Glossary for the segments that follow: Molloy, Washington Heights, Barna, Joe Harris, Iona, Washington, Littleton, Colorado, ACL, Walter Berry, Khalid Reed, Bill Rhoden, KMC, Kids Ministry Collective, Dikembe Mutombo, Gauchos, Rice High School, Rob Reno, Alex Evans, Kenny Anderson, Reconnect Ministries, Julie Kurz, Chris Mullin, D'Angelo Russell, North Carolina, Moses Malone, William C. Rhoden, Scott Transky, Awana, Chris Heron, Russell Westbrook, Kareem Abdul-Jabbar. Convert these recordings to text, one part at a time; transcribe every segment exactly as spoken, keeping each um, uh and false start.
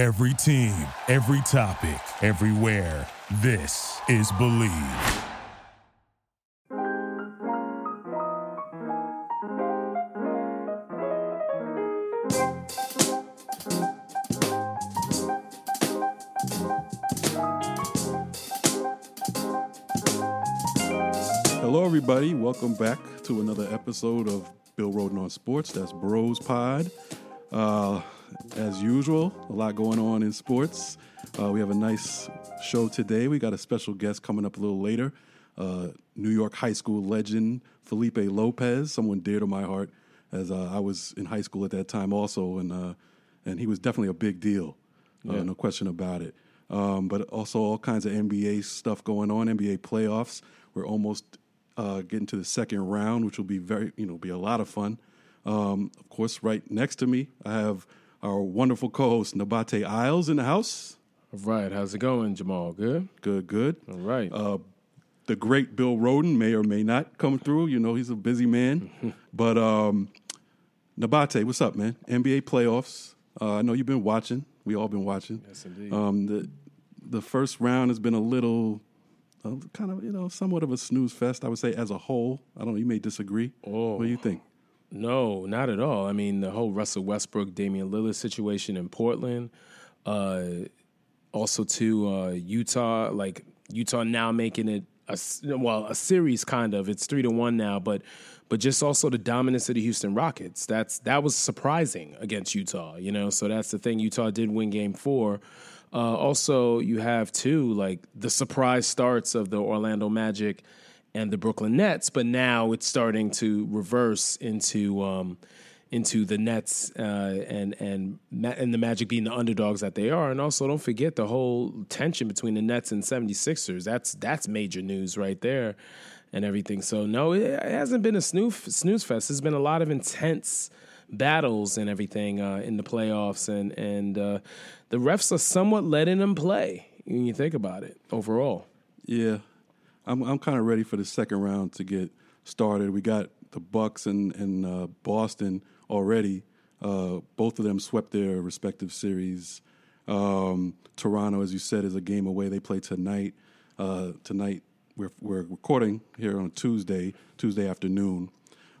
Every team, every topic, everywhere. This is Believe. Hello, everybody. Welcome back to another episode of Bill Rhoden on Sports. That's Bros Pod. Uh, as usual, a lot going on in sports. Uh, we have a nice show today. We got a special guest coming up a little later. Uh, New York high school legend Felipe Lopez, someone dear to my heart, as uh, I was in high school at that time also, and uh, and he was definitely a big deal, uh, yeah. no question about it. Um, but also all kinds of N B A stuff going on, N B A playoffs. We're almost uh, getting to the second round, which will be very, you know, be a lot of fun. Um, of course, right next to me, I have our wonderful co-host, Nabate Isles, in the house. All right. How's it going, Jamal? Good? Good, good. All right. Uh, the great Bill Rhoden may or may not come through. You know, he's a busy man. But um, Nabate, what's up, man? N B A playoffs. Uh, I know you've been watching. We all been watching. Yes, indeed. Um, the, the first round has been a little... Uh, kind of, you know, somewhat of a snooze fest, I would say, as a whole. I don't know. You may disagree. Oh, what do you think? No, not at all. I mean, the whole Russell Westbrook, Damian Lillard situation in Portland. Uh, also, to uh, Utah, like Utah now making it, a, well, a series kind of. It's three to one now, but but just also the dominance of the Houston Rockets. That's that was surprising against Utah, you know. So that's the thing. Utah did win game four. Uh, also, you have, too, like the surprise starts of the Orlando Magic and the Brooklyn Nets, but now it's starting to reverse into um, into the Nets uh, and and and the Magic being the underdogs that they are. And also, don't forget the whole tension between the Nets and 76ers. That's that's major news right there and everything. So, no, it hasn't been a snooze, snooze fest. There's been a lot of intense battles and everything uh, in the playoffs, and and uh, the refs are somewhat letting them play when you think about it overall. Yeah, I'm I'm kind of ready for the second round to get started. We got the Bucks and and uh, Boston already. Uh, both of them swept their respective series. Um, Toronto, as you said, is a game away. They play tonight. Uh, tonight we're we're recording here on Tuesday, Tuesday afternoon.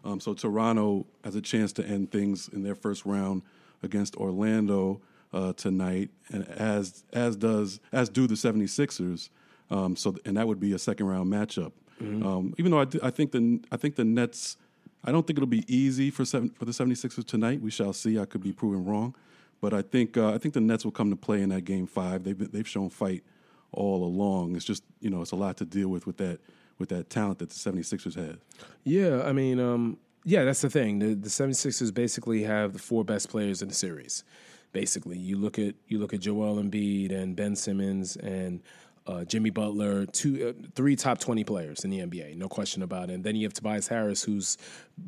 Um, so Toronto has a chance to end things in their first round against Orlando uh, tonight, and as as does as do the 76ers. Um, so and that would be a second round matchup. Mm-hmm. Um, even though I, I think the I think the Nets, I don't think it'll be easy for seven, for the 76ers tonight. We shall see. I could be proven wrong, but I think uh, I think the Nets will come to play in that game five. They've been, they've shown fight all along. It's just, you know, it's a lot to deal with with that. with that talent that the 76ers had. Yeah, I mean, um, yeah, that's the thing. The, the 76ers basically have the four best players in the series, basically. You look at you look at Joel Embiid and Ben Simmons and uh, Jimmy Butler, two, uh, three top twenty players in the N B A, no question about it. And then you have Tobias Harris, who's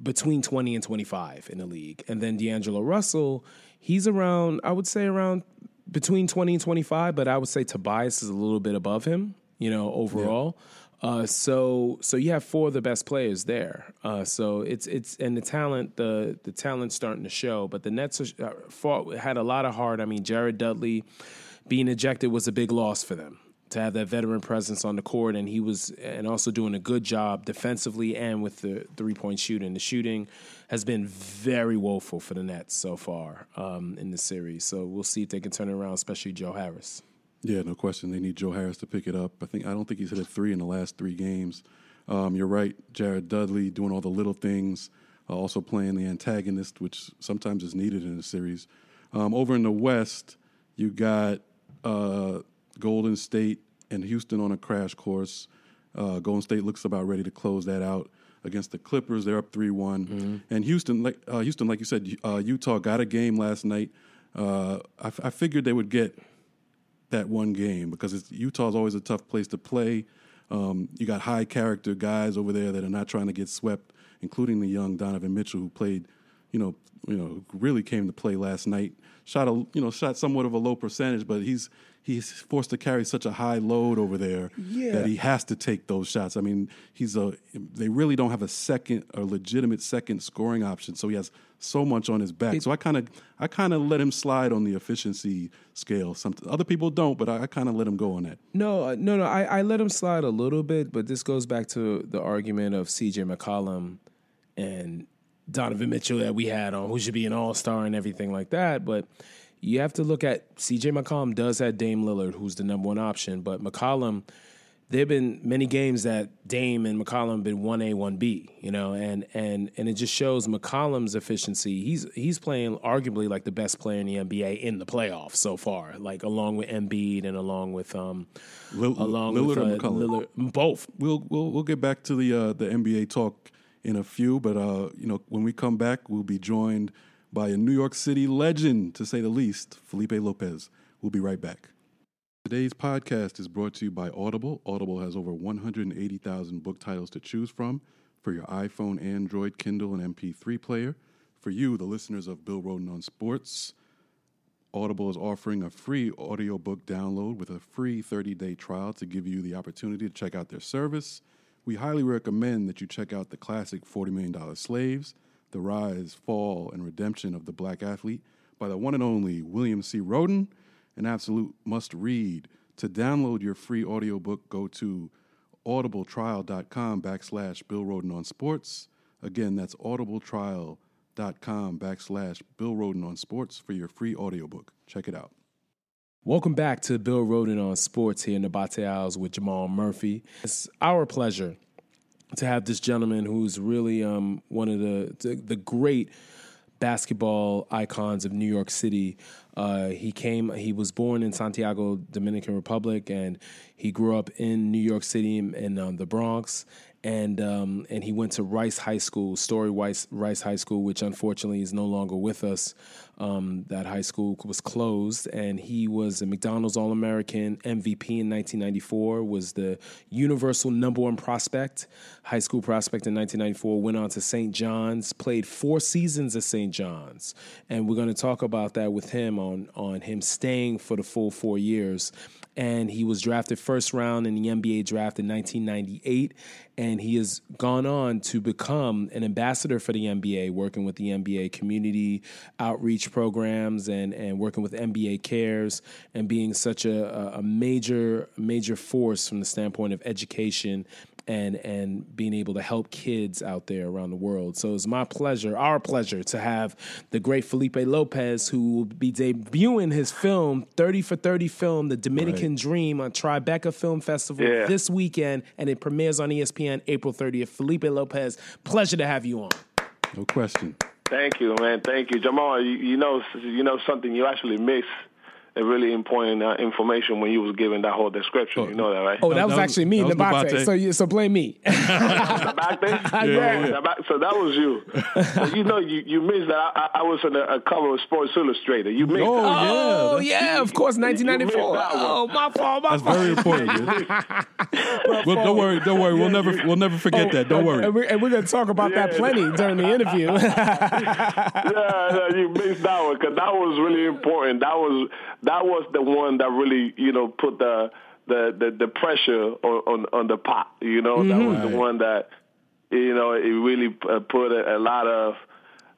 between twenty and twenty-five in the league. And then D'Angelo Russell, he's around, I would say around between twenty and twenty-five, but I would say Tobias is a little bit above him, you know, overall. Yeah. Uh, so, so you have four of the best players there. Uh, so it's it's and the talent, the the talent's starting to show. But the Nets are, fought, had a lot of heart. I mean, Jared Dudley being ejected was a big loss for them to have that veteran presence on the court, and he was and also doing a good job defensively and with the three point shooting. The shooting has been very woeful for the Nets so far um, in the series. So we'll see if they can turn it around, especially Joe Harris. Yeah, no question. They need Joe Harris to pick it up. I think I don't think he's hit a three in the last three games. Um, you're right, Jared Dudley doing all the little things, uh, also playing the antagonist, which sometimes is needed in a series. Um, over in the West, you got uh, Golden State and Houston on a crash course. Uh, Golden State looks about ready to close that out against the Clippers. They're up three one. Mm-hmm. And Houston, like uh, Houston, like you said, uh, Utah got a game last night. Uh, I, f- I figured they would get that one game because it's, Utah's always a tough place to play. Um, you got high character guys over there that are not trying to get swept, including the young Donovan Mitchell, who played, you know, you know, really came to play last night. Shot a, you know, shot somewhat of a low percentage, but he's he's forced to carry such a high load over there yeah. that he has to take those shots. I mean, he's a they really don't have a second, a legitimate second scoring option, so he has so much on his back. It, so I kind of I kind of let him slide on the efficiency scale. Some other people don't, but I, I kind of let him go on that. No, no, no. I, I let him slide a little bit, but this goes back to the argument of C J. McCollum and Donovan Mitchell that we had on who should be an all-star and everything like that. But you have to look at C J. McCollum does have Dame Lillard, who's the number one option. But McCollum, there have been many games that Dame and McCollum have been one A, one B, you know, and and and it just shows McCollum's efficiency. He's he's playing arguably like the best player in the N B A in the playoffs so far, like along with Embiid and along with um, Lil- along Lillard with, uh, and McCollum. Lillard, both. We'll we'll we'll get back to the uh, the N B A talk in a few, but uh, you know, when we come back, we'll be joined by a New York City legend, to say the least, Felipe Lopez. We'll be right back. Today's podcast is brought to you by Audible. Audible has over one hundred eighty thousand book titles to choose from for your iPhone, Android, Kindle, and M P three player. For you, the listeners of Bill Rhoden on Sports, Audible is offering a free audiobook download with a free thirty-day trial to give you the opportunity to check out their service. We highly recommend that you check out the classic forty million dollar Slaves, The Rise, Fall, and Redemption of the Black Athlete by the one and only William C. Rhoden, an absolute must-read. To download your free audiobook, go to audibletrial.com backslash Bill Rhoden on Sports. Again, that's audibletrial.com backslash Bill Rhoden on Sports for your free audiobook. Check it out. Welcome back to Bill Rhoden on Sports here in Nabate Isles with Jamal Murphy. It's our pleasure to have this gentleman who's really um, one of the, the the great basketball icons of New York City. Uh, he came. He was born in Santiago, Dominican Republic, and he grew up in New York City in, in um, the Bronx. And um, and he went to Rice High School, Story Rice, Rice High School, which unfortunately is no longer with us. Um, that high school was closed, and he was a McDonald's All-American, M V P in nineteen ninety-four, was the universal number one prospect, high school prospect in nineteen ninety-four, went on to Saint John's, played four seasons at Saint John's. And we're going to talk about that with him on, on him staying for the full four years. And he was drafted first round in the N B A draft in nineteen ninety-eight, and he has gone on to become an ambassador for the N B A, working with the N B A community outreach programs and, and working with N B A Cares and being such a, a major, major force from the standpoint of education and and being able to help kids out there around the world. So it's my pleasure, our pleasure, to have the great Felipe Lopez, who will be debuting his film, thirty for thirty film, The Dominican right. Dream, on Tribeca Film Festival yeah. this weekend, and it premieres on E S P N April thirtieth. Felipe Lopez, pleasure to have you on. No question. Thank you, man. Thank you. Jamal, you, you know you know something you actually miss. A really important uh, information when you was giving that whole description. Oh, you know that, right? Oh, that, that was, was actually me, was Nabate. Nabate. So, you, so blame me. Nabate? Yeah, yeah. Nabate, so that was you. So you know, you, you missed that. I, I was on a, a cover of Sports Illustrated. You missed oh, that. Oh, yeah. yeah, of course, nineteen ninety-four. Oh, my fault, my That's fault. That's very important. Well, don't worry, don't worry. We'll never we'll never forget oh, that. Don't worry. And, we, and we're going to talk about yeah. that plenty during the interview. yeah, yeah, you missed that one because that was really important. That was... That was the one that really, you know, put the the, the, the pressure on, on, on the pot. You know, mm-hmm. that was the one that, you know, it really put a, a lot of,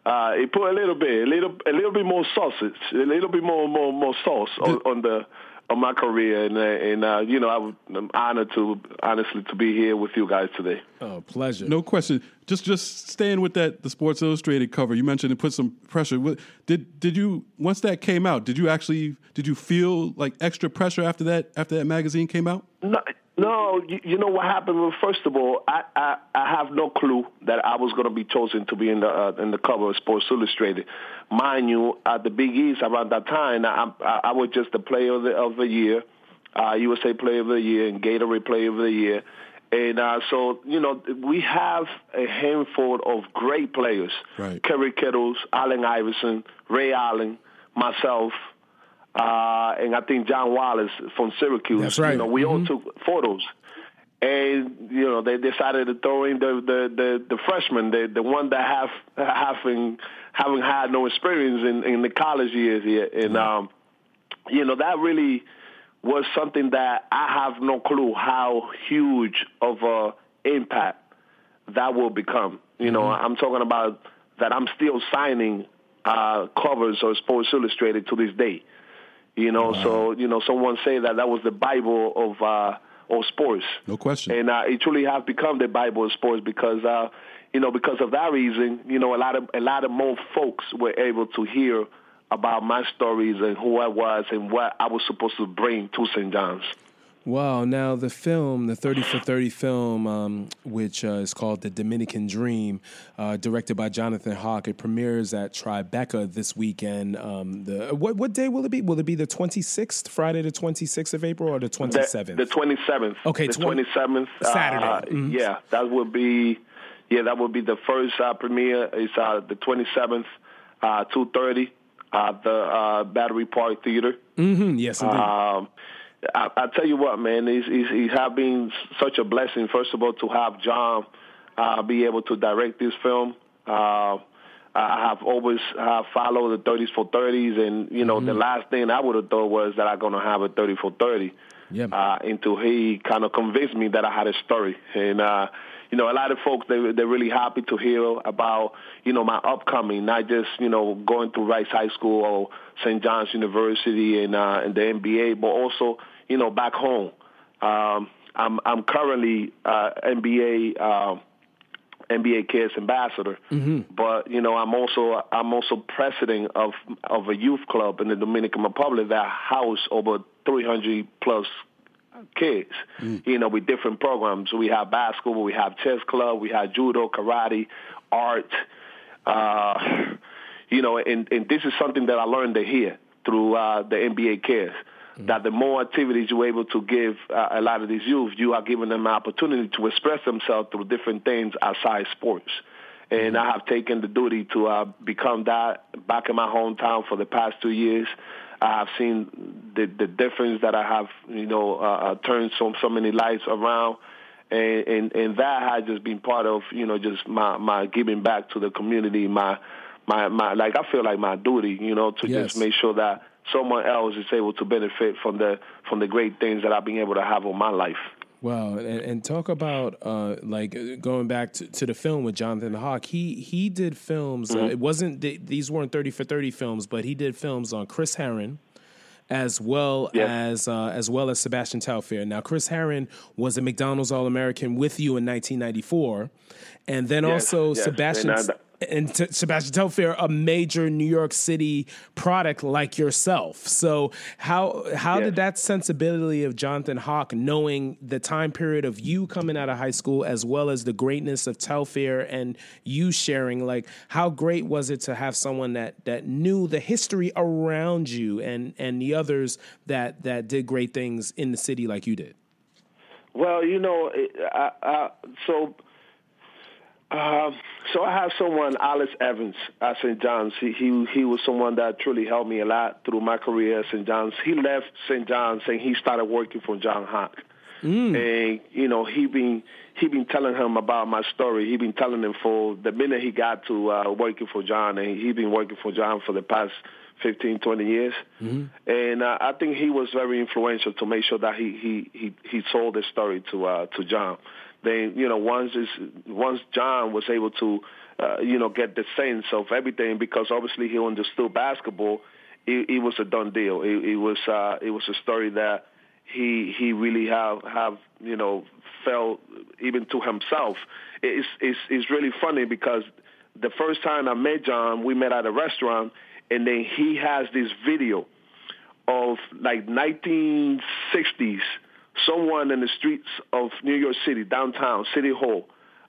uh, it put a little bit, a little, a little bit more sausage, a little bit more more more sauce on, on the on my career, and and uh, you know, I I'm honored to honestly to be here with you guys today. Oh, pleasure. No question. Just just staying with that, the Sports Illustrated cover. You mentioned it put some pressure. Did did you once that came out? Did you actually did you feel like extra pressure after that after that magazine came out? No, no. You, you know what happened? Well, first of all, I, I, I have no clue that I was going to be chosen to be in the uh, in the cover of Sports Illustrated. Mind you, at the Big East around that time, I I, I was just the Player of the, of the Year, uh, U S A Player of the Year, and Gatorade Player of the Year. And uh, so, you know, we have a handful of great players. Right. Kerry Kittles, Allen Iverson, Ray Allen, myself, uh, and I think John Wallace from Syracuse. That's right. You know, we mm-hmm. all took photos. And, you know, they decided to throw in the the, the, the freshman, the, the one that have, having, having had no experience in, in the college years here. And, um, you know, that really was something that I have no clue how huge of a impact that will become. You know, mm-hmm. I'm talking about that I'm still signing uh, covers or Sports Illustrated to this day. You know, wow. so, you know, someone say that that was the Bible of uh, of sports. No question. And uh, it truly have become the Bible of sports because, uh, you know, because of that reason, you know, a lot of a lot of more folks were able to hear about my stories and who I was and what I was supposed to bring to Saint John's. Wow. Now, the film, the thirty for thirty film, um, which uh, is called The Dominican Dream, uh, directed by Jonathan Hock, it premieres at Tribeca this weekend. Um, the what what day will it be? Will it be the twenty-sixth, Friday the twenty-sixth of April, or the twenty-seventh? The, the twenty-seventh. Okay. The tw- twenty-seventh. Saturday. Uh, mm-hmm. Yeah, that would be, yeah, that would be the first uh, premiere. It's uh, the twenty-seventh, uh, two thirty. Uh, the uh, Battery Park Theater. Mm-hmm. Yes, indeed. Um, I, I tell you what, man, it's, it's, it's have been such a blessing, first of all, to have John uh, be able to direct this film. Uh, I have always uh, followed the thirties for thirties, and, you know, mm-hmm. the last thing I would have thought was that I'm going to have a thirty for thirty yep. uh, until he kind of convinced me that I had a story. And, uh, you know, a lot of folks, they, they're really happy to hear about, you know, my upcoming, not just, you know, going to Rice High School or Saint John's University and, uh, and the N B A, but also, you know, back home. Um, I'm I'm currently uh, N B A uh, N B A Kids Ambassador, mm-hmm. but, you know, I'm also I'm also president of of a youth club in the Dominican Republic that house over three hundred plus kids, mm. you know, with different programs. We have basketball, we have chess club, we have judo, karate, art, uh, you know, and, and this is something that I learned here through uh, the N B A Kids, mm. that the more activities you're able to give uh, a lot of these youth, you are giving them an opportunity to express themselves through different things outside sports. And mm. I have taken the duty to uh, become that back in my hometown for the past two years. I've seen the, the difference that I have, you know, uh, turned so so many lives around, and, and and that has just been part of, you know, just my, my giving back to the community, my my my like I feel like my duty, you know, to yes. just make sure that someone else is able to benefit from the from the great things that I've been able to have on my life. Wow, and, and talk about uh, like going back to, to the film with Jonathan Hock. He he did films. Mm-hmm. Uh, it wasn't these weren't thirty for thirty films, but he did films on Chris Heron, as well yeah. as uh, as well as Sebastian Telfair. Now, Chris Heron was a McDonald's All-American with you in nineteen ninety-four, and then yes, also yes. Sebastian. And I- And t- Sebastian Telfair, a major New York City product like yourself. So how how yes. did that sensibility of Jonathan Hock, knowing the time period of you coming out of high school, as well as the greatness of Telfair and you sharing, like, how great was it to have someone that that knew the history around you and, and the others that, that did great things in the city like you did? Well, you know, I, I, so... Uh, so I have someone, Alex Evans, at Saint John's. He, he he was someone that truly helped me a lot through my career at Saint John's. He left Saint John's and he started working for John Hock. Mm. And, you know, he been he been telling him about my story. He been telling him for the minute he got to uh, working for John, and he been working for John for the past fifteen, twenty years. Mm-hmm. And uh, I think he was very influential to make sure that he he he, he told his story to uh, to John. They, you know, once this, once John was able to, uh, you know, get the sense of everything, because obviously he understood basketball, it, it was a done deal. It, it was uh, it was a story that he he really have, have you know, felt even to himself. It's, it's, it's really funny because the first time I met John, we met at a restaurant, and then he has this video of, like, nineteen sixties, someone in the streets of New York City, downtown, City Hall.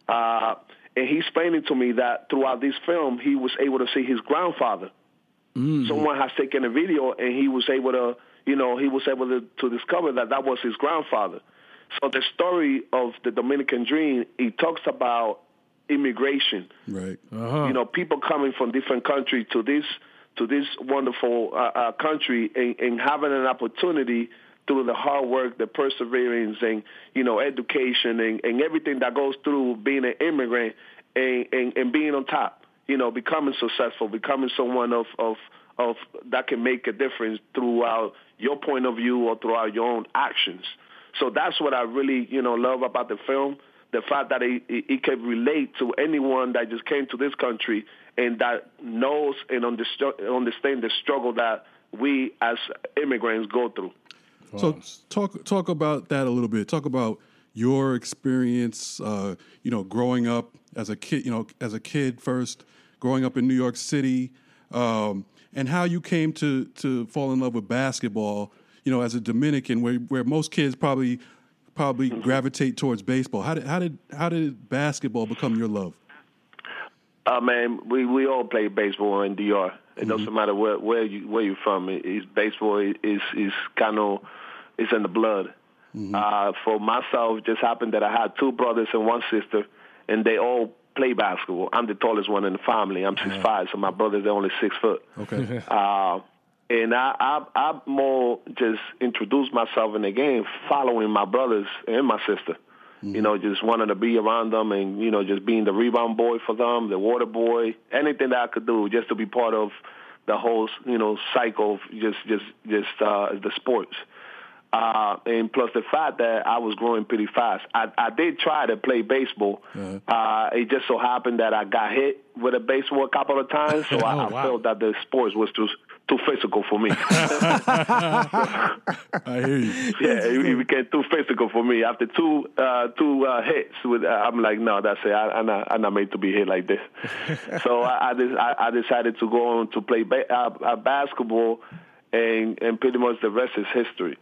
Uh, and he explaining to me that throughout this film, he was able to see his grandfather. Mm-hmm. Someone has taken a video, and he was able to, you know, he was able to, to discover that that was his grandfather. So the story of the Dominican Dream, it talks about immigration. Right. Uh-huh. You know, people coming from different countries to this to this wonderful uh, uh, country and, and having an opportunity through the hard work, the perseverance, and, you know, education and, and everything that goes through being an immigrant and, and, and being on top, you know, becoming successful, becoming someone of, of, of that can make a difference throughout your point of view or throughout your own actions. So that's what I really, you know, love about the film, the fact that it, it, it can relate to anyone that just came to this country and that knows and understand the struggle that we as immigrants go through. So talk talk about that a little bit. Talk about your experience, uh, you know, growing up as a kid, you know, as a kid first, growing up in New York City, um, and how you came to to fall in love with basketball, you know, as a Dominican, where, where most kids probably probably mm-hmm. gravitate towards baseball. How did how did how did basketball become your love? Uh, man, we, we all play baseball in D R. It mm-hmm. doesn't matter where where you where you're from. It, it's baseball is it, is kind of it's in the blood. Mm-hmm. Uh, for myself, it just happened that I had two brothers and one sister, and they all play basketball. I'm the tallest one in the family. I'm six yeah. five, so my brothers are only six foot. Okay. uh, and I, I I more just introduced myself in the game, following my brothers and my sister. You know, just wanting to be around them and, you know, just being the rebound boy for them, the water boy, anything that I could do just to be part of the whole, you know, cycle of just just, just uh, the sports. Uh, and plus the fact that I was growing pretty fast. I, I did try to play baseball. Uh-huh. Uh, it just so happened that I got hit with a baseball a couple of times, so oh, I, I wow. felt that the sports was too too physical for me. I hear you. Yeah, it, it became too physical for me. After two uh, two uh, hits, with, uh, I'm like, no, that's it. I, I'm, not, I'm not made to be hit like this. So I, I, just, I, I decided to go on to play ba- uh, basketball, and, and pretty much the rest is history.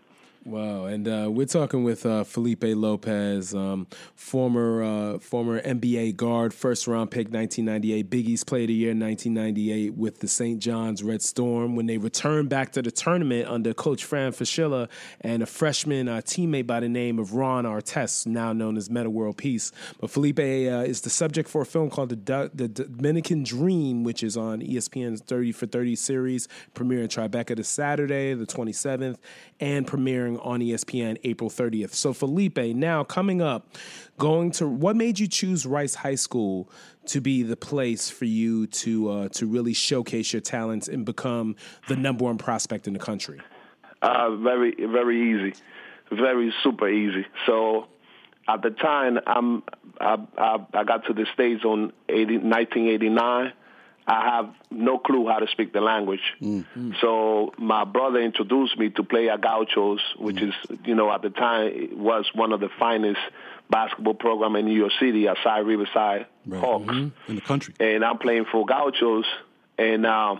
Wow, and uh, we're talking with uh, Felipe Lopez, um, former uh, former N B A guard, first-round pick, nineteen ninety-eight, Big East Player of the Year, nineteen ninety-eight, with the Saint John's Red Storm. When they returned back to the tournament under Coach Fran Fraschilla and a freshman uh, teammate by the name of Ron Artest, now known as Metta World Peace. But Felipe uh, is the subject for a film called The, Do- the Dominican Dream, which is on E S P N's thirty for thirty series, premiering in Tribeca this Saturday, the twenty-seventh, and premiering on E S P N April thirtieth. So Felipe, now coming up, going to what made you choose Rice High School to be the place for you to uh, to really showcase your talents and become the number one prospect in the country? Uh, very, very easy, very super easy. So at the time, I'm I, I, I got to the States on nineteen eighty-nine. I have no clue how to speak the language. Mm-hmm. So my brother introduced me to play at Gauchos, which mm-hmm. is, you know, at the time was one of the finest basketball program in New York City, outside Riverside right. Hawks. Mm-hmm. In the country. And I'm playing for Gauchos. And uh,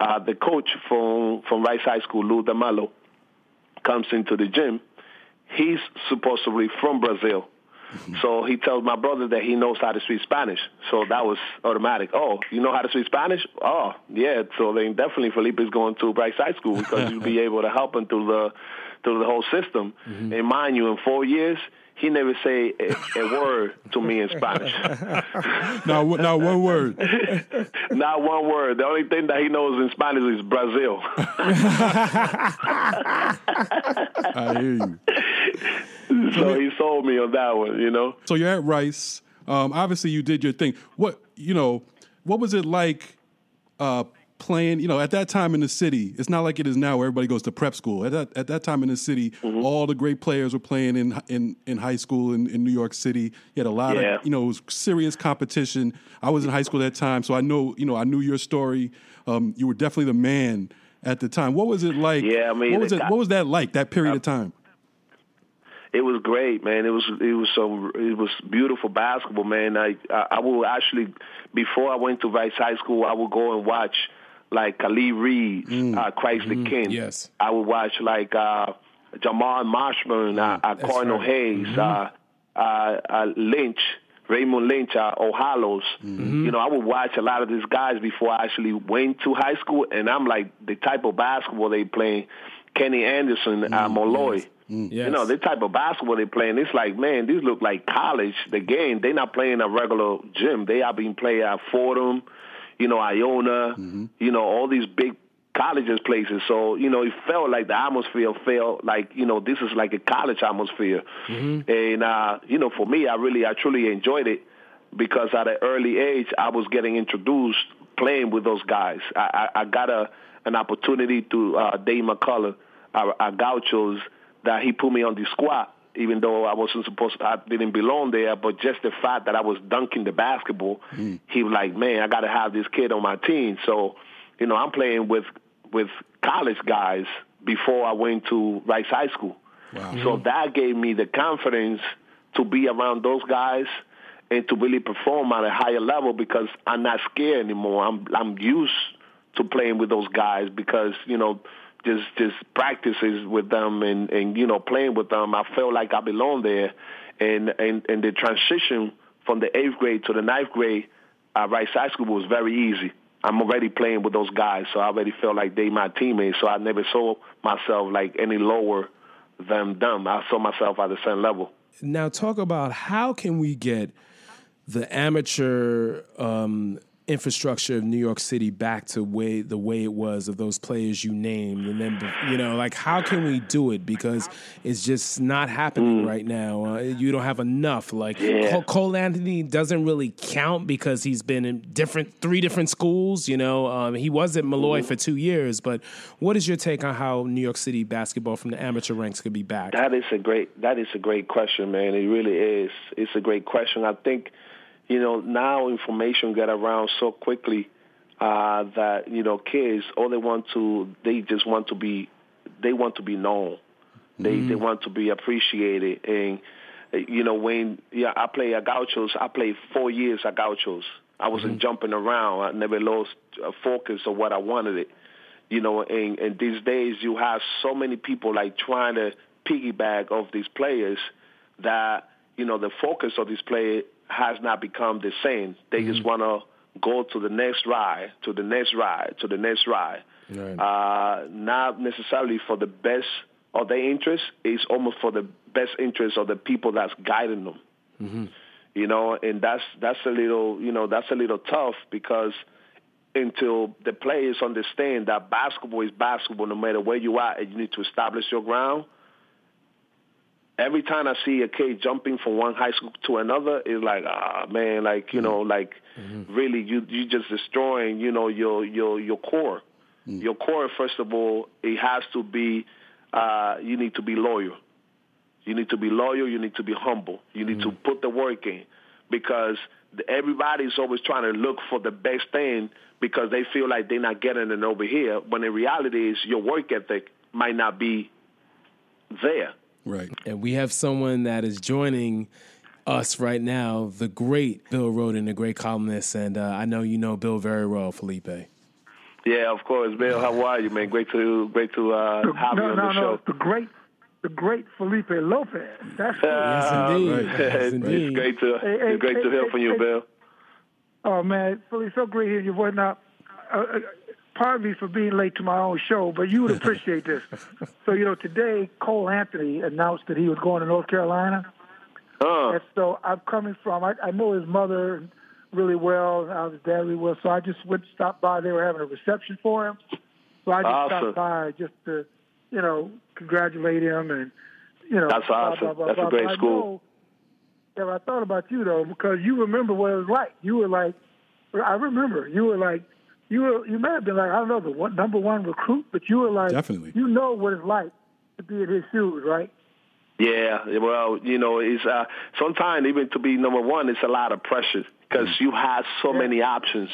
uh, the coach from, from Rice High School, Lou DeMello, comes into the gym. He's supposedly from Brazil. Mm-hmm. So he tells my brother that he knows how to speak Spanish. So that was automatic. Oh, you know how to speak Spanish? Oh, yeah. So then definitely Felipe is going to Bryce High School because you'll be able to help him through the through the whole system. Mm-hmm. And mind you, in four years, he never say a, a word to me in Spanish. Not, not one word. Not one word. The only thing that he knows in Spanish is Brazil. I hear you. So he sold me on that one, you know. So you're at Rice. Um, obviously, you did your thing. What you know? What was it like uh, playing? You know, at that time in the city, it's not like it is now, where everybody goes to prep school. At that at that time in the city, mm-hmm. all the great players were playing in in, in high school in, in New York City. You had a lot yeah. of you know it was serious competition. I was in high school at that time, so I know you know I knew your story. Um, you were definitely the man at the time. What was it like? Yeah, I mean, what was it, got, what was that like? That period I, of time. It was great, man. It was it was so it was beautiful basketball, man. I I would actually, before I went to Rice High School, I would go and watch like Khalid Reed, mm. uh, Christ mm-hmm. the King. Yes, I would watch like uh, Jamal Marshburn, mm. uh, Cardinal right. Hayes, mm-hmm. uh, uh, uh, Lynch, Raymond Lynch, uh, O'Hallows. Mm-hmm. You know, I would watch a lot of these guys before I actually went to high school, and I'm like the type of basketball they playing. Kenny Anderson, mm-hmm. uh, Molloy. Yes. Mm, yes. You know, the type of basketball they're playing, it's like, man, these look like college. The game, they're not playing a regular gym. They have been playing at Fordham, you know, Iona, mm-hmm. you know, all these big colleges places. So, you know, it felt like the atmosphere felt like, you know, this is like a college atmosphere. Mm-hmm. And, uh, you know, for me, I really, I truly enjoyed it because at an early age, I was getting introduced playing with those guys. I, I, I got a, an opportunity to uh, Dave McCullough, our, our Gauchos, that he put me on the squad, even though I wasn't supposed to, I didn't belong there. But just the fact that I was dunking the basketball, mm. he was like, man, I got to have this kid on my team. So, you know, I'm playing with with college guys before I went to Rice High School. Wow. So that gave me the confidence to be around those guys and to really perform at a higher level because I'm not scared anymore. I'm I'm used to playing with those guys because, you know, just just practices with them and, and, you know, playing with them, I felt like I belonged there. And, and, and the transition from the eighth grade to the ninth grade at Rice High School was very easy. I'm already playing with those guys, so I already felt like they my teammates, so I never saw myself like any lower than them. I saw myself at the same level. Now talk about how can we get the amateur um, infrastructure of New York City back to way the way it was of those players you named, and then, you know, like how can we do it? Because it's just not happening mm. right now. Uh, you don't have enough. Like yeah. Cole, Cole Anthony doesn't really count because he's been in different three different schools. You know, um, he was at Malloy mm. for two years. But what is your take on how New York City basketball from the amateur ranks could be back? That is a great. That is a great question, man. It really is. It's a great question. I think. You know, now information got around so quickly uh, that, you know, kids, all they want to, they just want to be, they want to be known. Mm-hmm. They they want to be appreciated. And, you know, when yeah, I play at Gauchos, I played four years at Gauchos. I wasn't mm-hmm. jumping around. I never lost focus on what I wanted it. You know, and, and these days you have so many people, like, trying to piggyback off these players that, you know, the focus of these players has not become the same. They mm-hmm. just want to go to the next ride, to the next ride, to the next ride. Right. Uh, not necessarily for the best of their interest. It's almost for the best interest of the people that's guiding them. Mm-hmm. You know, and that's that's a little, you know, that's a little tough because until the players understand that basketball is basketball no matter where you are, and you need to establish your ground. Every time I see a kid jumping from one high school to another, it's like, ah, man, like, you mm-hmm. know, like, mm-hmm. really, you you just destroying, you know, your your your core. Mm-hmm. Your core, first of all, it has to be, uh, you need to be loyal. You need to be loyal. You need to be humble. You need mm-hmm. to put the work in because the, everybody's always trying to look for the best thing because they feel like they're not getting it over here, when in reality is your work ethic might not be there. Right. And we have someone that is joining us right now, the great Bill Rhoden, the great columnist. And uh, I know you know Bill very well, Felipe. Yeah, of course. Bill, how are you, man? Great to great to uh, the, have no, you on no, the show. No, the great, the great Felipe Lopez. That's uh, yes, indeed. Right. Yes, indeed. It's great to, hey, it's great hey, to hear hey, from hey, you, hey. Bill. Oh, man. Felipe, so great to hear your voice. Now, uh, pardon me for being late to my own show, but you would appreciate this. So, you know, today Cole Anthony announced that he was going to North Carolina. Oh. And so I'm coming from, I, I know his mother really well, I was dad really well, so I just went stopped by. They were having a reception for him. So I just awesome. stopped by just to, you know, congratulate him and, you know. That's blah, awesome. Blah, blah, That's blah, a great blah. school. I know, yeah, I thought about you, though, because you remember what it was like. You were like, I remember, you were like, You were, you may have been like, I don't know, the one, number one recruit, but you were like, Definitely. you know what it's like to be in his shoes, right? Yeah, well, you know, it's uh, sometimes even to be number one, it's a lot of pressure because you have so yeah. many options.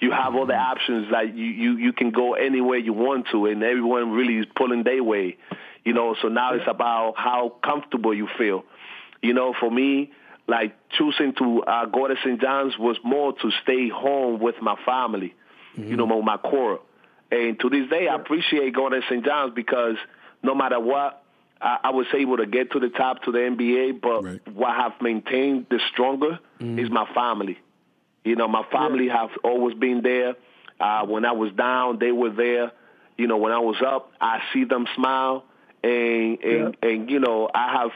You have all the options that you, you, you can go anywhere you want to, and everyone really is pulling their way, you know. So now yeah. it's about how comfortable you feel. You know, for me, like choosing to uh, go to Saint John's was more to stay home with my family. Mm-hmm. You know, my, my core. And to this day, yeah. I appreciate going to Saint John's because no matter what, I, I was able to get to the top, to the N B A, but right. what I've maintained the stronger mm-hmm. is my family. You know, my family yeah. has always been there. Uh, when I was down, they were there. You know, when I was up, I see them smile. And, and, yeah. and you know, I have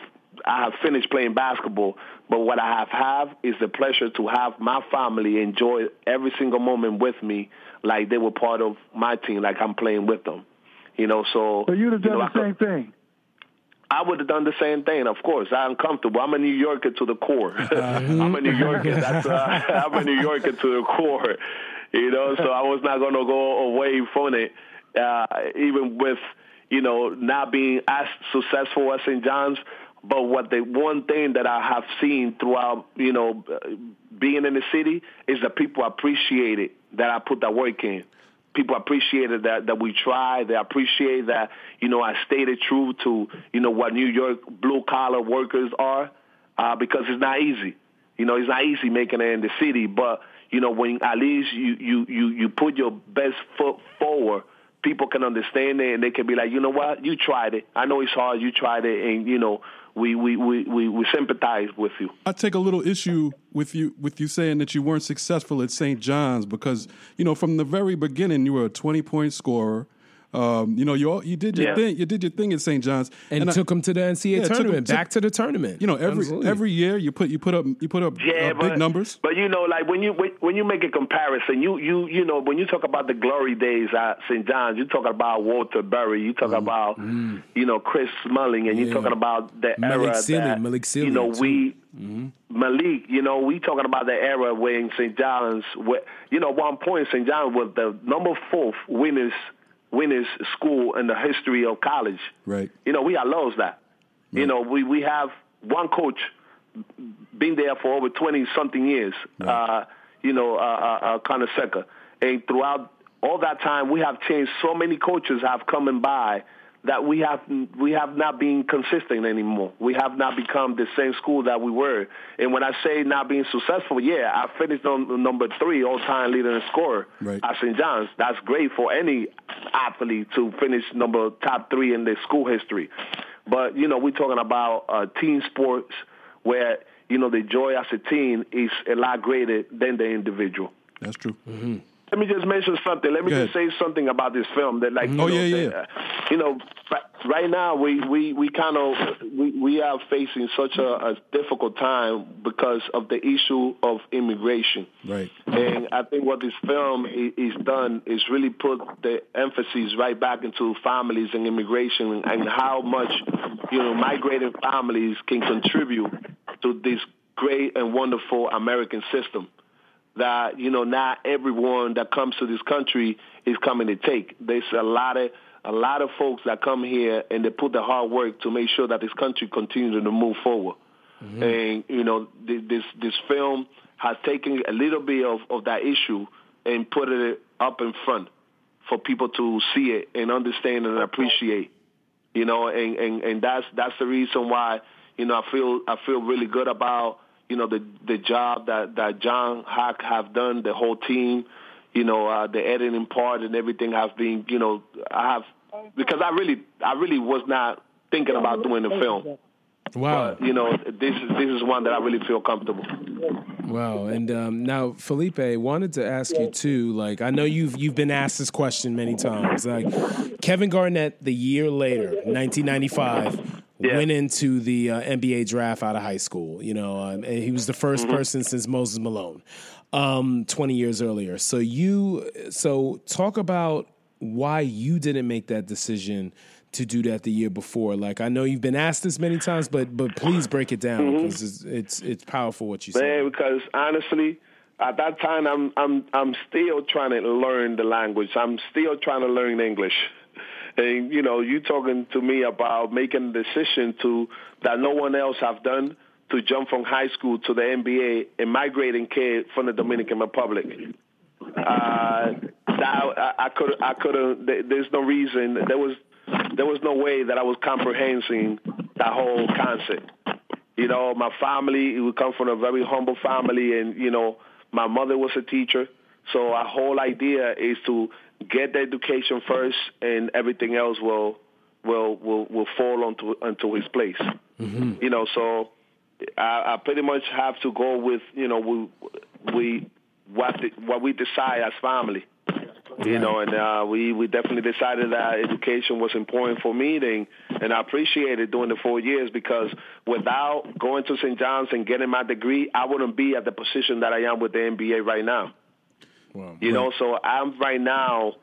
I have finished playing basketball, but what I have have is the pleasure to have my family enjoy every single moment with me like they were part of my team, like I'm playing with them. You know, so... So you'd have done you know, the same thing? I would have done the same thing, of course. I'm comfortable. I'm a New Yorker to the core. Uh-huh. I'm a New Yorker. That's, uh, I'm a New Yorker to the core. You know, so I was not going to go away from it, uh, even with, you know, not being as successful as Saint John's. But what the one thing that I have seen throughout, you know, being in the city is that people appreciate it, that I put that work in. People appreciated that, that we tried. They appreciate that, you know, I stayed true to, you know, what New York blue-collar workers are, uh, because it's not easy. You know, it's not easy making it in the city. But, you know, when at least you, you, you, you put your best foot forward, people can understand it, and they can be like, you know what, you tried it. I know it's hard. You tried it, and, you know, we we, we, we, we sympathize with you. I take a little issue with you with you saying that you weren't successful at Saint John's because, you know, from the very beginning, you were a twenty-point scorer. Um, you know, you all, you did your yeah. thing. You did your thing at Saint John's, and, and took them to the N C A A yeah, tournament. Took, back to the tournament. You know, every Absolutely. every year you put you put up you put up yeah, uh, but, big numbers. But you know, like when you when you make a comparison, you you you know when you talk about the glory days at Saint John's, you talk about Walter Berry, you talk mm. about mm. you know Chris Mullin, and yeah. you're talking about the Malik era Sealy, that Malik Sealy, you know we. Mm-hmm. Malik, you know, we talking about the era when Saint John's, where, you know, one point Saint John's was the number fourth winners. winners school in the history of college. Right. You know, we are lost that. Right. You know, we, we have one coach been there for over twenty-something years, right. uh, you know, uh, uh, uh, Conasecca. And throughout all that time, we have changed. So many coaches have come and by that we have we have not been consistent anymore. We have not become the same school that we were. And when I say not being successful, yeah, I finished on number three all-time leader and scorer right. at Saint John's. That's great for any athlete to finish number top three in their school history. But, you know, we're talking about uh, team sports where, you know, the joy as a team is a lot greater than the individual. That's true. Mm-hmm. Let me just mention something. Let me just say something about this film. That, like, oh, you know, yeah, yeah. That, uh, you know, right now we, we, we kind of we, we are facing such a, a difficult time because of the issue of immigration. Right. And I think what this film is, is done is really put the emphasis right back into families and immigration and, and how much, you know, migrating families can contribute to this great and wonderful American system. That, you know, not everyone that comes to this country is coming to take. There's a lot of a lot of folks that come here and they put the hard work to make sure that this country continues to move forward. Mm-hmm. And, you know, this this film has taken a little bit of, of that issue and put it up in front for people to see it and understand and appreciate. You know, and, and, and that's that's the reason why, you know, I feel I feel really good about you know, the the job that, that John Hock have done, the whole team, you know, uh, the editing part and everything have been, you know, I have, because I really I really was not thinking about doing the film. Wow. But, you know, this is, this is one that I really feel comfortable. Wow. And um, now, Felipe, wanted to ask you, too, like, I know you've you've been asked this question many times. Like, Kevin Garnett, the year later, nineteen ninety-five, Yeah. went into the uh, N B A draft out of high school. You know, um, and he was the first mm-hmm. person since Moses Malone, um, twenty years earlier. So you, so talk about why you didn't make that decision to do that the year before. Like, I know you've been asked this many times, but but please break it down because mm-hmm. it's, it's it's powerful what you say. Because honestly, at that time, I'm I'm I'm still trying to learn the language. I'm still trying to learn English. And, you know, you talking to me about making a decision to that no one else have done to jump from high school to the N B A and migrating kid from the Dominican Republic. Uh, that I, I could, I could. There's no reason. There was, there was no way that I was comprehending that whole concept. You know, my family, we come from a very humble family, and you know, my mother was a teacher, so our whole idea is to get the education first, and everything else will will will, will fall onto onto his place. Mm-hmm. You know, so I, I pretty much have to go with you know we we what the, what we decide as family. You know, and uh, we, we definitely decided that education was important for me, and, and I appreciated doing the four years because without going to Saint John's and getting my degree, I wouldn't be at the position that I am with the N B A right now. Wow. You know, so I'm right now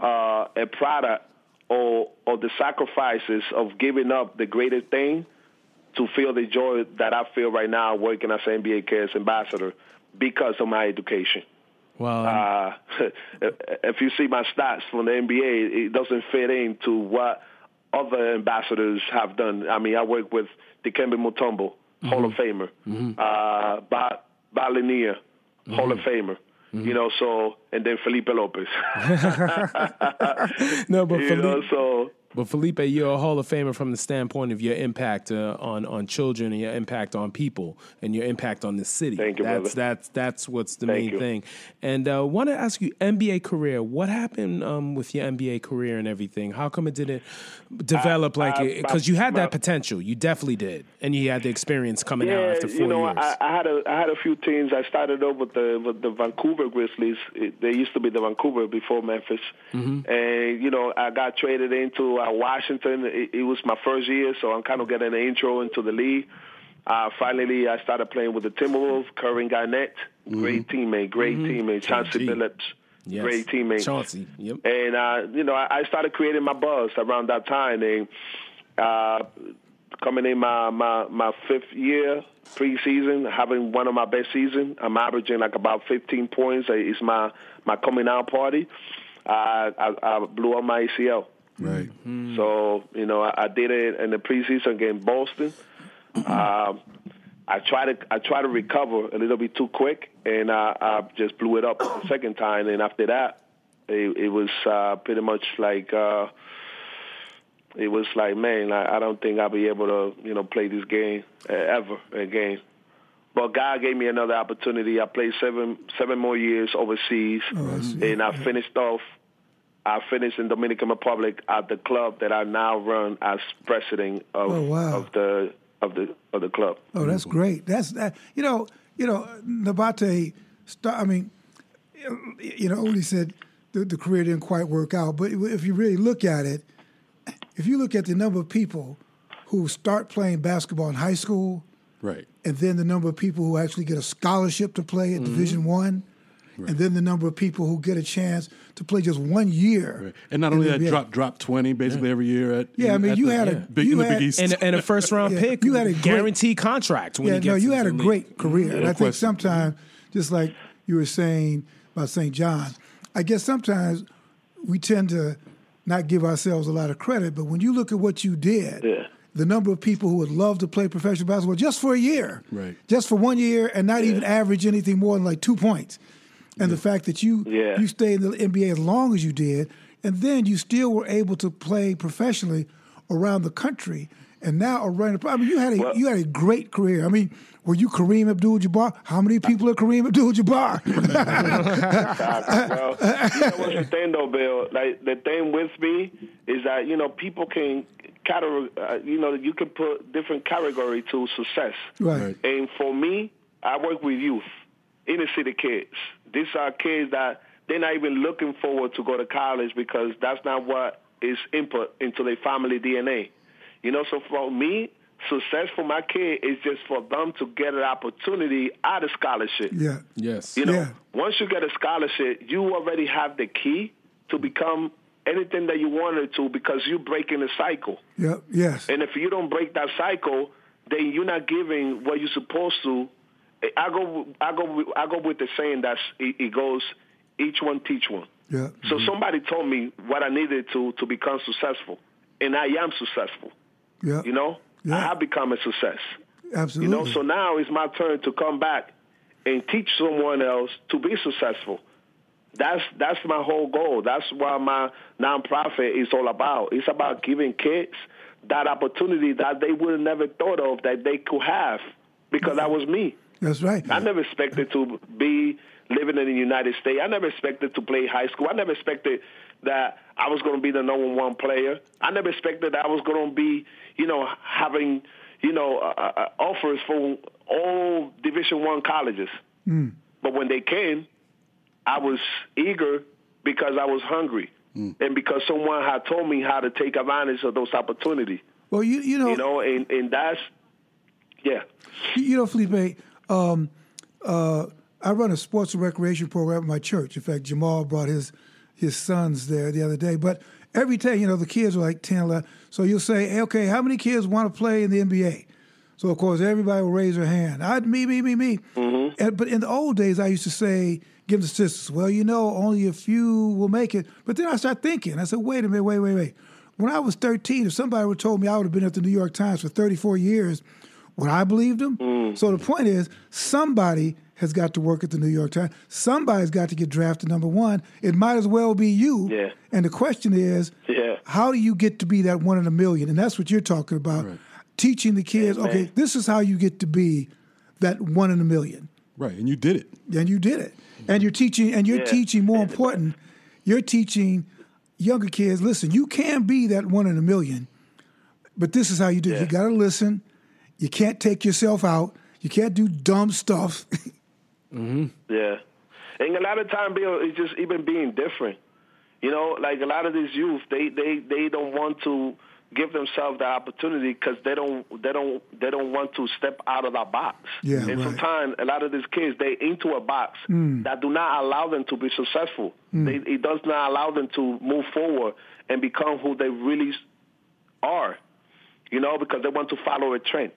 uh, a product or of the sacrifices of giving up the greatest thing to feel the joy that I feel right now working as an N B A Cares ambassador because of my education. Wow. Uh, if you see my stats from the N B A, it doesn't fit into what other ambassadors have done. I mean, I work with Dikembe Mutombo, mm-hmm. Hall of Famer, mm-hmm. uh, ba- Balania, mm-hmm. Hall of Famer, mm-hmm. you know, so, and then Felipe Lopez. no, but you Felipe, know, so, but Felipe, you're a Hall of Famer from the standpoint of your impact uh, on, on children and your impact on people and your impact on the city. Thank you, that's, brother. That's, that's what's the Thank main you. Thing. And I uh, want to ask you, N B A career, what happened um, with your N B A career and everything? How come it didn't develop I, like I, it? Because you had my, that potential. You definitely did. And you had the experience coming yeah, out after four you know, years. I, I, had a, I had a few teams. I started off with the, with the Vancouver Grizzlies. It, they used to be the Vancouver before Memphis. Mm-hmm. And, you know, I got traded into Washington. It was my first year, so I'm kind of getting an intro into the league. Uh, finally, I started playing with the Timberwolves, Kareem Garnett, mm-hmm. great teammate, great mm-hmm. teammate, Chauncey Billups, yes. great teammate. Chauncey, yep. And, uh, you know, I started creating my buzz around that time. And uh, coming in my, my, my fifth year, preseason, having one of my best seasons, I'm averaging like about fifteen points. It's my, my coming out party. Uh, I, I blew up my A C L. Right. Mm-hmm. So, you know, I, I did it in the preseason against Boston. Um, I tried to I tried to recover a little bit too quick, and I, I just blew it up the second time. And after that, it, it was uh, pretty much like uh, it was like, man, I, I don't think I'll be able to, you know, play this game uh, ever again. But God gave me another opportunity. I played seven seven more years overseas, oh, and I finished off. I finished in Dominican Republic at the club that I now run as president of oh, wow. of the of the of the club. Oh, that's great. That's that. You know, you know, Nabate. I mean, you know, Uli said the, the career didn't quite work out. But if you really look at it, if you look at the number of people who start playing basketball in high school, right, and then the number of people who actually get a scholarship to play at mm-hmm. Division I. Right. And then the number of people who get a chance to play just one year, right. and not only that, drop drop twenty basically yeah. every year. At yeah, I mean, you had a and a first round yeah. pick. You had a guaranteed great, contract. When yeah, no, you had a league. Great career, yeah, and I think sometimes, just like you were saying about Saint John's, I guess sometimes we tend to not give ourselves a lot of credit. But when you look at what you did, yeah. the number of people who would love to play professional basketball just for a year, right, just for one year, and not yeah. even average anything more than like two points. And yeah. the fact that you yeah. you stayed in the N B A as long as you did, and then you still were able to play professionally around the country, and now around the, I mean, you had a well, you had a great career. I mean, were you Kareem Abdul-Jabbar? How many people are Kareem Abdul-Jabbar? Well, you know what's the thing though, Bill? Like the thing with me is that you know people can categor, uh, you know, you can put different category to success. Right. And for me, I work with youth. Inner city kids. These are kids that they're not even looking forward to go to college because that's not what is input into their family D N A. You know, so for me, success for my kid is just for them to get an opportunity at a scholarship. Yeah. Yes. You know, yeah. once you get a scholarship, you already have the key to become anything that you wanted to because you're breaking the cycle. Yep. Yes. And if you don't break that cycle, then you're not giving what you're supposed to. I go, I go, I go with the saying that it, it goes, each one teach one. Yeah. So mm-hmm. somebody told me what I needed to to become successful, and I am successful. Yeah. You know, yeah. I have become a success. Absolutely. You know, so now it's my turn to come back and teach someone else to be successful. That's that's my whole goal. That's what my nonprofit is all about. It's about giving kids that opportunity that they would have never thought of that they could have because that was me. That's right. I never expected to be living in the United States. I never expected to play high school. I never expected that I was going to be the number one player. I never expected that I was going to be, you know, having, you know, uh, offers from all Division I colleges. Mm. But when they came, I was eager because I was hungry mm. and because someone had told me how to take advantage of those opportunities. Well, you you know, you know, and, and that's yeah. You know, Felipe, um, uh, I run a sports and recreation program at my church. In fact, Jamal brought his his sons there the other day. But every day, you know, the kids are like ten, eleven. So you'll say, hey, okay, how many kids want to play in the N B A? So, of course, everybody will raise their hand. I'd me, me, me, me. Mm-hmm. And, but in the old days, I used to say, give the statistics. Well, you know, only a few will make it. But then I started thinking. I said, wait a minute, wait, wait, wait. When I was thirteen, if somebody would have told me I would have been at the New York Times for thirty-four years, would I believed them? Mm. So the point is, somebody has got to work at the New York Times. Somebody's got to get drafted number one. It might as well be you. Yeah. And the question is, yeah. how do you get to be that one in a million? And that's what you're talking about. Right. Teaching the kids, Amen. Okay, this is how you get to be that one in a million. Right, and you did it. And you did it. Mm-hmm. And you're teaching, and you're yeah. teaching, more important, you're teaching younger kids, listen, you can be that one in a million, but this is how you do it. Yeah. You got to listen. You can't take yourself out. You can't do dumb stuff. mm-hmm. Yeah. And a lot of time, Bill, it's just even being different. You know, like a lot of these youth, they, they, they don't want to give themselves the opportunity because they don't they don't they don't want to step out of that box. Yeah, and right. sometimes a lot of these kids, they into a box mm. that do not allow them to be successful. Mm. They, it does not allow them to move forward and become who they really are. You know, because they want to follow a trend.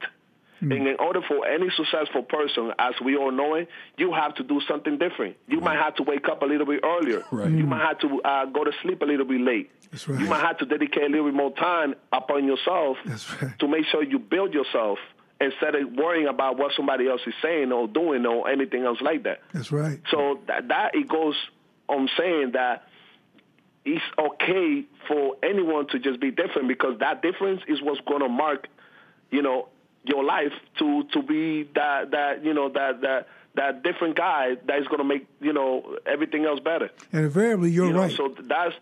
Mm. And in order for any successful person, as we all know it, you have to do something different. You right. might have to wake up a little bit earlier. Right. You mm. might have to uh, go to sleep a little bit late. That's right. You might have to dedicate a little bit more time upon yourself That's right. to make sure you build yourself instead of worrying about what somebody else is saying or doing or anything else like that. That's right. So that, that it goes on saying that it's okay for anyone to just be different because that difference is what's going to mark, you know, your life to, to be that, that you know, that that that different guy that is going to make, you know, everything else better. And invariably, you're you know, right. So that's,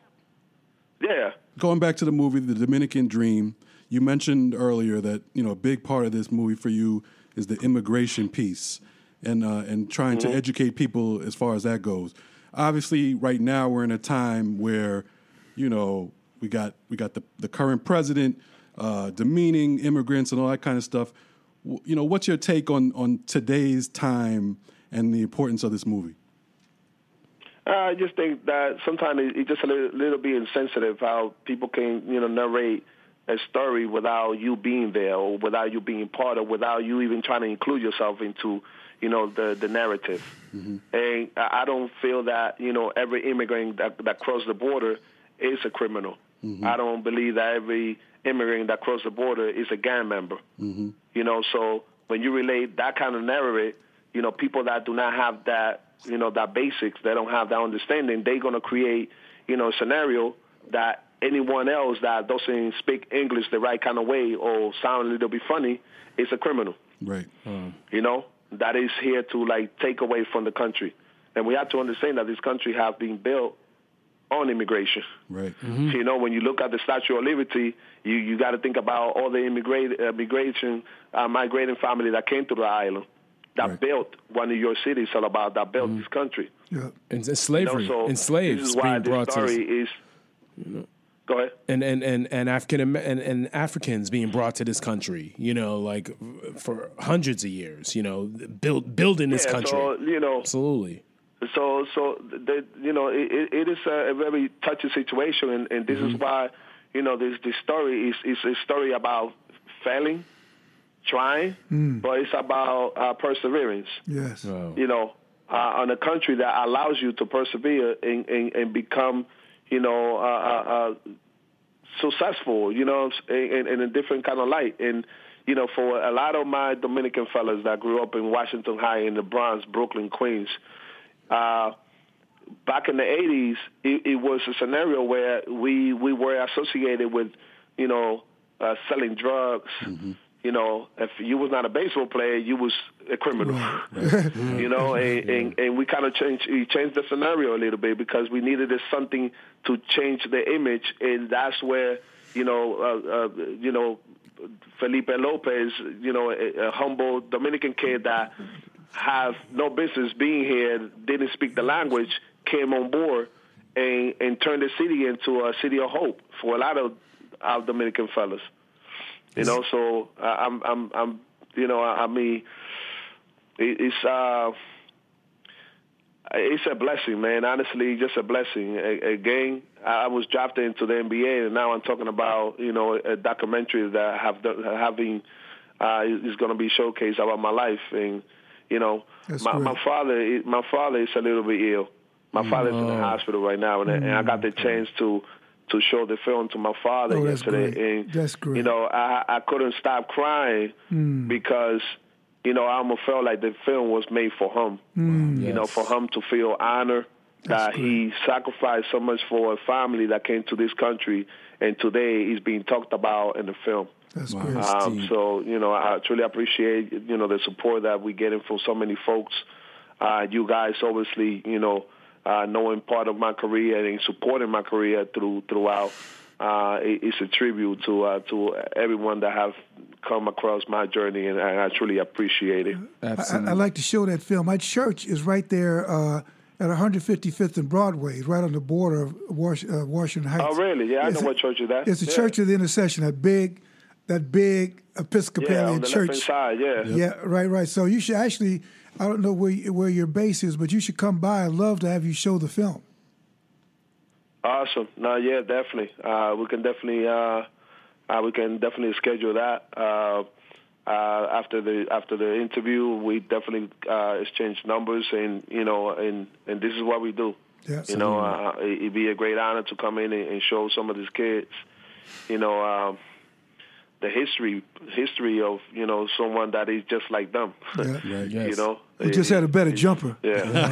yeah. Going back to the movie, The Dominican Dream, you mentioned earlier that, you know, a big part of this movie for you is the immigration piece and, uh, and trying mm-hmm. to educate people as far as that goes. Obviously, right now we're in a time where, you know, we got we got the, the current president, Uh, demeaning immigrants and all that kind of stuff. W- you know, what's your take on, on today's time and the importance of this movie? Uh, I just think that sometimes it's it just a little, little bit insensitive how people can, you know, narrate a story without you being there or without you being part of, without you even trying to include yourself into, you know, the, the narrative. Mm-hmm. And I don't feel that, you know, every immigrant that, that crossed the border is a criminal. Mm-hmm. I don't believe that every immigrant that crossed the border is a gang member. Mm-hmm. You know, so when you relate that kind of narrative, you know, people that do not have that, you know, that basics, they don't have that understanding, they're going to create, you know, a scenario that anyone else that doesn't speak English the right kind of way or sound a little bit funny is a criminal. Right. Uh-huh. You know, that is here to, like, take away from the country. And we have to understand that this country has been built on immigration. Right. Mm-hmm. So, you know, when you look at the Statue of Liberty, you, you got to think about all the immigrate, uh, migration, uh, migrating family that came to the island, that right. built what New York City is all about, that built mm-hmm. this country. Yeah. And, and slavery, you know, so enslaved. This is why this story to... is... You know. Go ahead. And and and and African and, and Africans being brought to this country, you know, like for hundreds of years, you know, build, building this yeah, country. So, you know, absolutely. So, so they, you know, it, it is a very touchy situation, and, and this mm-hmm. is why, you know, this this story is, is a story about failing, trying, mm. but it's about uh, perseverance. Yes. Wow. You know, uh, on a country that allows you to persevere and, and, and become, you know, uh, uh, successful, you know, in, in a different kind of light. And, you know, for a lot of my Dominican fellas that grew up in Washington Heights, in the Bronx, Brooklyn, Queens, Uh, back in the eighties, it, it was a scenario where we, we were associated with, you know, uh, selling drugs. Mm-hmm. You know, if you was not a baseball player, you was a criminal. Right. You know, and, yeah. and, and we kind of changed we changed the scenario a little bit because we needed something to change the image, and that's where, you know, uh, uh, you know, Felipe Lopez, you know, a, a humble Dominican kid that have no business being here, didn't speak the language, came on board, and, and turn the city into a city of hope for a lot of our Dominican fellas. You know, so I'm, I'm, I'm, you know, I mean, it's uh, it's a blessing, man. Honestly, just a blessing. Again, I was dropped into the N B A, and now I'm talking about, you know, a documentary that I have done, having uh, is going to be showcased about my life. And you know, my, my father, my father is a little bit ill. My no. father's in the hospital right now, and, mm, and I got the chance to. to show the film to my father oh, that's yesterday. Great. And, that's great. You know, I, I couldn't stop crying mm. because, you know, I almost felt like the film was made for him. Mm. You yes. know, for him to feel honored that great. He sacrificed so much for a family that came to this country, and today is being talked about in the film. That's wow. great. Um, so, you know, I truly appreciate, you know, the support that we're getting from so many folks. Uh, you guys, obviously, you know, Uh, knowing part of my career and supporting my career through throughout, uh, it, it's a tribute to uh, to everyone that have come across my journey, and I, I truly appreciate it. Absolutely. I, I like to show that film. My church is right there uh, at one fifty-fifth and Broadway, right on the border of Was- uh, Washington Heights. Oh, really? Yeah, I it's know a, what church is that. It's the yeah. Church of the Intercession, that big, that big Episcopalian yeah, on the church. Left side, yeah, yeah, yeah, right, right. So you should actually. I don't know where where your base is, but you should come by. I'd love to have you show the film. Awesome. No, yeah, definitely. Uh, we can definitely uh, uh, we can definitely schedule that uh, uh, after the after the interview. We definitely uh, exchange numbers, and you know, and, and this is what we do. Yeah, you know, uh, it'd be a great honor to come in and show some of these kids, you know, um, the history history of, you know, someone that is just like them. Yeah. Yeah, yes. You know, who just had a better jumper. Yeah.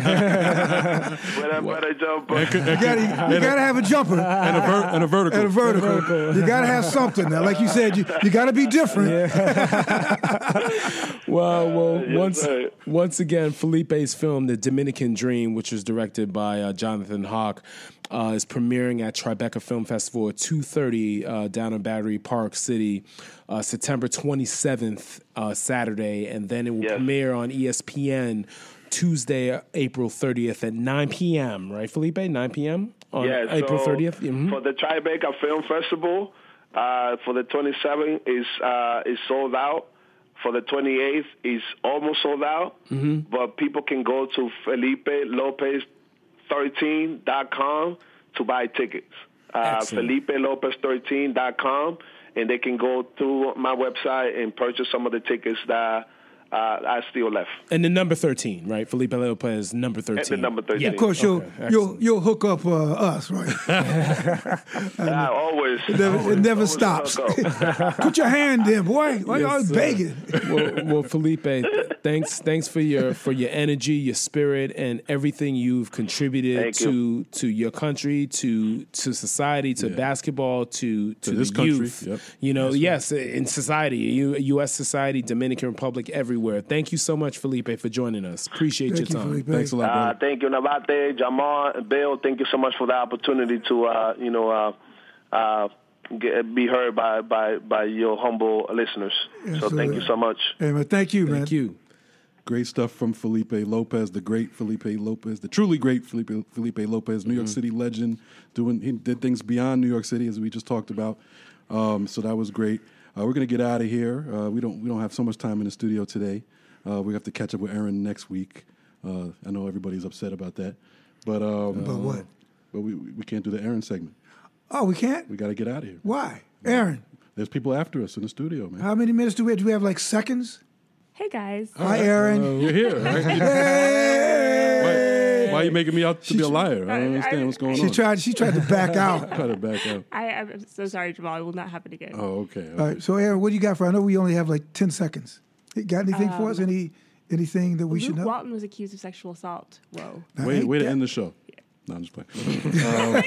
Better, better jumper. You gotta, you gotta have a jumper. And a, ver- and a vertical. And a vertical. And a vertical. You gotta have something. Now, like you said, you, you gotta be different. Yeah. well, well uh, yes, once sir. once again, Felipe's film, The Dominican Dream, which was directed by uh, Jonathan Hock, uh, is premiering at Tribeca Film Festival at two thirty uh, down in Battery Park City, uh, September twenty-seventh, uh, Saturday, and then it will yes. premiere on E S P N Tuesday, April thirtieth at nine p.m., right, Felipe? nine p.m. on yeah, so April thirtieth? Mm-hmm. For the Tribeca Film Festival, uh, for the twenty-seventh is uh, is sold out. For the twenty-eighth is almost sold out, mm-hmm. but people can go to Felipe Lopez thirteen dot com to buy tickets. Uh, Felipe Lopez thirteen dot com, and they can go through my website and purchase some of the tickets that Uh, I still left. And the number thirteen, right? Felipe Lopez, number thirteen. And the number thirteen. Yeah, of course, you'll, okay, you'll, you'll hook up uh, us, right? I always. It never, always, it never always stops. Put your hand in, boy. Why yes, y'all begging? Well, well, Felipe, thanks thanks for your for your energy, your spirit, and everything you've contributed Thank to you. to your country, to to society, to yeah. basketball, to, to, to the this youth. Country. Yep. You know, yes, yes right. in society, U S society, Dominican Republic, everywhere. Thank you so much, Felipe, for joining us. Appreciate thank your time. You, Thanks a lot, man. Uh, thank you, Nabate, Jamal, Bill. Thank you so much for the opportunity to, uh, you know, uh, uh, get, be heard by, by, by your humble listeners. Absolutely. So thank you so much. Hey, man, thank you, thank man. Thank you. Great stuff from Felipe Lopez, the great Felipe Lopez, the truly great Felipe, Felipe Lopez, New mm-hmm. York City legend. Doing he did things beyond New York City, as we just talked about. Um, so that was great. Uh, we're going to get out of here. Uh, we don't we don't have so much time in the studio today. Uh, we have to catch up with Aaron next week. Uh, I know everybody's upset about that. But um, About what? Uh, but we we can't do the Aaron segment. Oh, we can't? We got to get out of here. Why? Well, Aaron. There's people after us in the studio, man. How many minutes do we have? Do we have, like, seconds? Hey, guys. Hi, right. Aaron. Uh, you're here, right? Hey! Why are you making me out to she, be a liar? I don't understand I, what's going she on. She tried. She tried to back out. Tried to back out. I, I'm so sorry, Jamal. It will not happen again. Oh, okay, okay. All right. So, Aaron, what do you got for? I know we only have like ten seconds. Got anything um, for us? Any anything that we Luke should know? Luke Walton was accused of sexual assault. Whoa. Now, wait, wait to end the show. Yeah. No, I'm just playing. um, I,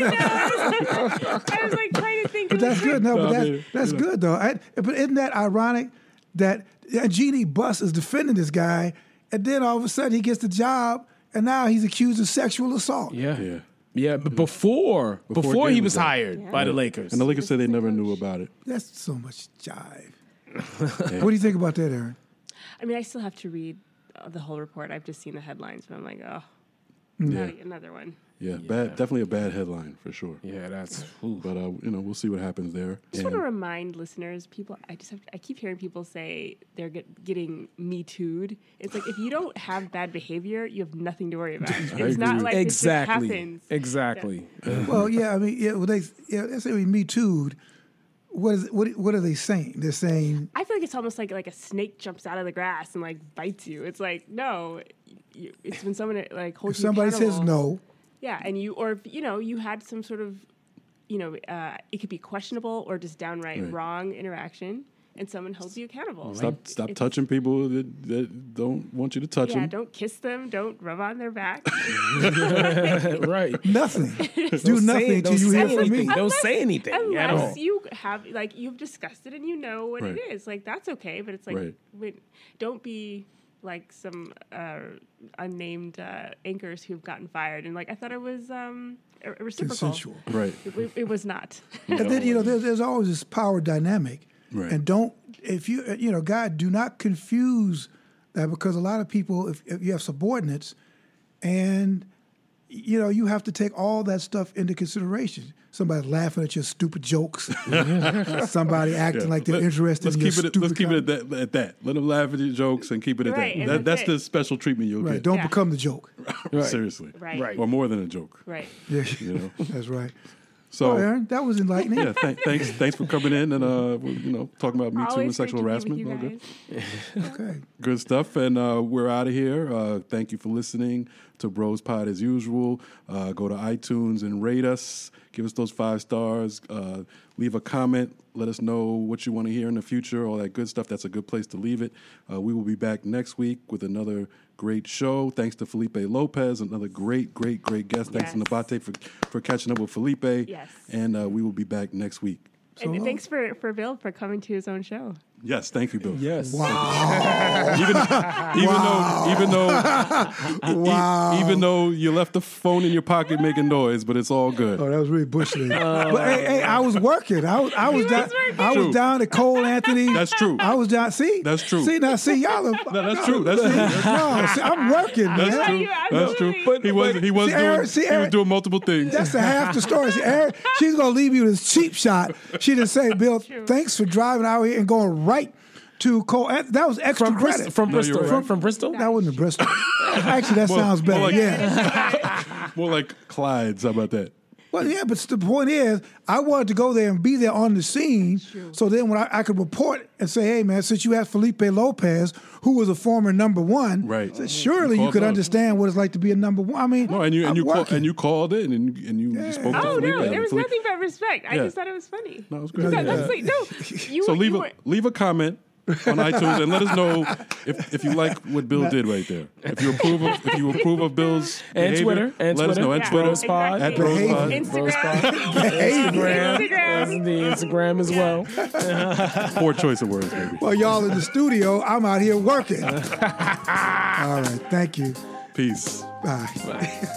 I was like trying to think. But that's good. No, but that's, I mean, that's good know. though. I, but isn't that ironic that Jeannie Buss is defending this guy, and then all of a sudden he gets the job. And now he's accused of sexual assault. Yeah. Yeah. Yeah, but before, before, before he was, was hired yeah. by the Lakers. And the Lakers said they never knew about it. That's so much jive. Yeah. What do you think about that, Aaron? I mean, I still have to read the whole report. I've just seen the headlines, but I'm like, oh. yeah. not another one. Yeah, yeah, bad. Definitely a bad headline for sure. Yeah, that's. Oof. But uh, you know, we'll see what happens there. I just and want to remind listeners, people. I just have. To, I keep hearing people say they're get, getting Me Too'd. It's like if you don't have bad behavior, you have nothing to worry about. It's not like exactly. It just happens. Exactly. Yeah. Well, yeah. I mean, yeah. Well, they yeah. They say we Me Too'd. What is what? What are they saying? They're saying. I feel like it's almost like like a snake jumps out of the grass and like bites you. It's like no. You, it's when someone like holds. If you somebody says no. Yeah, and you, or, if, you know, you had some sort of, you know, uh, it could be questionable or just downright right. wrong interaction, and someone holds you accountable. Stop, like, stop touching people that, that don't want you to touch yeah, them. Yeah, don't kiss them. Don't rub on their back. Right. Nothing. Do nothing until you hear from me. Don't say anything at all. Unless you have, like, you've discussed it and you know what right. it is. Like, that's okay, but it's like, right. when, don't be... like some uh, unnamed uh, anchors who've gotten fired. And, like, I thought it was um, reciprocal. Consensual. Right. It, it, it was not. No. And then, you know, there's, there's always this power dynamic. Right. And don't, if you, you know, God, do not confuse that because a lot of people, if, if you have subordinates, and, you know, you have to take all that stuff into consideration. Somebody laughing at your stupid jokes. Somebody acting yeah. like they're Let, interested let's in your keep it, stupid Let's keep com- it at that, at that. Let them laugh at your jokes and keep it at right, that. that. That's, that's the special treatment you'll right. get. Don't yeah. become the joke. Right. Seriously. Right. right. Or more than a joke. Right. Yeah. You know? That's right. So, well, Aaron, that was enlightening. Yeah, th- thanks, thanks for coming in and uh, you know talking about Me Too and sexual harassment. Good. Okay, good stuff. And uh, we're out of here. Uh, thank you for listening to Bros Pod as usual. Uh, go to iTunes and rate us. Give us those five stars. Uh, leave a comment. Let us know what you want to hear in the future. All that good stuff. That's a good place to leave it. Uh, we will be back next week with another great show. Thanks to Felipe Lopez, another great, great, great guest. Thanks yes. to Nabate for, for catching up with Felipe. Yes. And uh, we will be back next week. So, and thanks for, for Bill for coming to his own show. Yes, thank you, Bill. Yes. Wow. even even wow. though even though wow. e- even though you left the phone in your pocket making noise, but it's all good. Oh, that was really bushly. Uh, but hey, hey, I was working. I was I was, down, was working. I was down to Cole Anthony. That's true. I was down. See, that's true. See now, see y'all. Are, no, that's no, true. That's no, true. No, see, I'm working. That's man. true. That's true. But he was he was see, doing Aaron, see, Aaron, he was doing multiple things. That's the half the story. See, Aaron, she's gonna leave you this cheap shot. She didn't say, Bill, true. thanks for driving out here and going. Right to Cole. That was extra from credit. Brist- from, no, Bristol. Right. From, from Bristol? That wasn't a Bristol. Actually, that more, sounds better. More like, yeah. More like Clyde's. How about that? Well, yeah, but the point is, I wanted to go there and be there on the scene. So then when I, I could report and say, hey, man, since you had Felipe Lopez, who was a former number one, right. so surely you, you could up. understand what it's like to be a number one. I mean, no, and you and you, call, and you called in and, and you yeah. spoke oh, to no, Felipe. Oh, no, there was Felipe. nothing but respect. I yeah. just thought it was funny. No, it was great. Yeah. That's like, no, you, so leave, you a, leave a comment on iTunes and let us know if, if you like what Bill did right there. If you approve of, if you approve of Bill's and behavior, Twitter, and let Twitter. us know. And yeah, Twitter, exactly. at BrosPod, Instagram, Instagram, Instagram. The Instagram as well. Poor choice of words, baby. Well, y'all in the studio, I'm out here working. All right, thank you. Peace. Bye. Bye.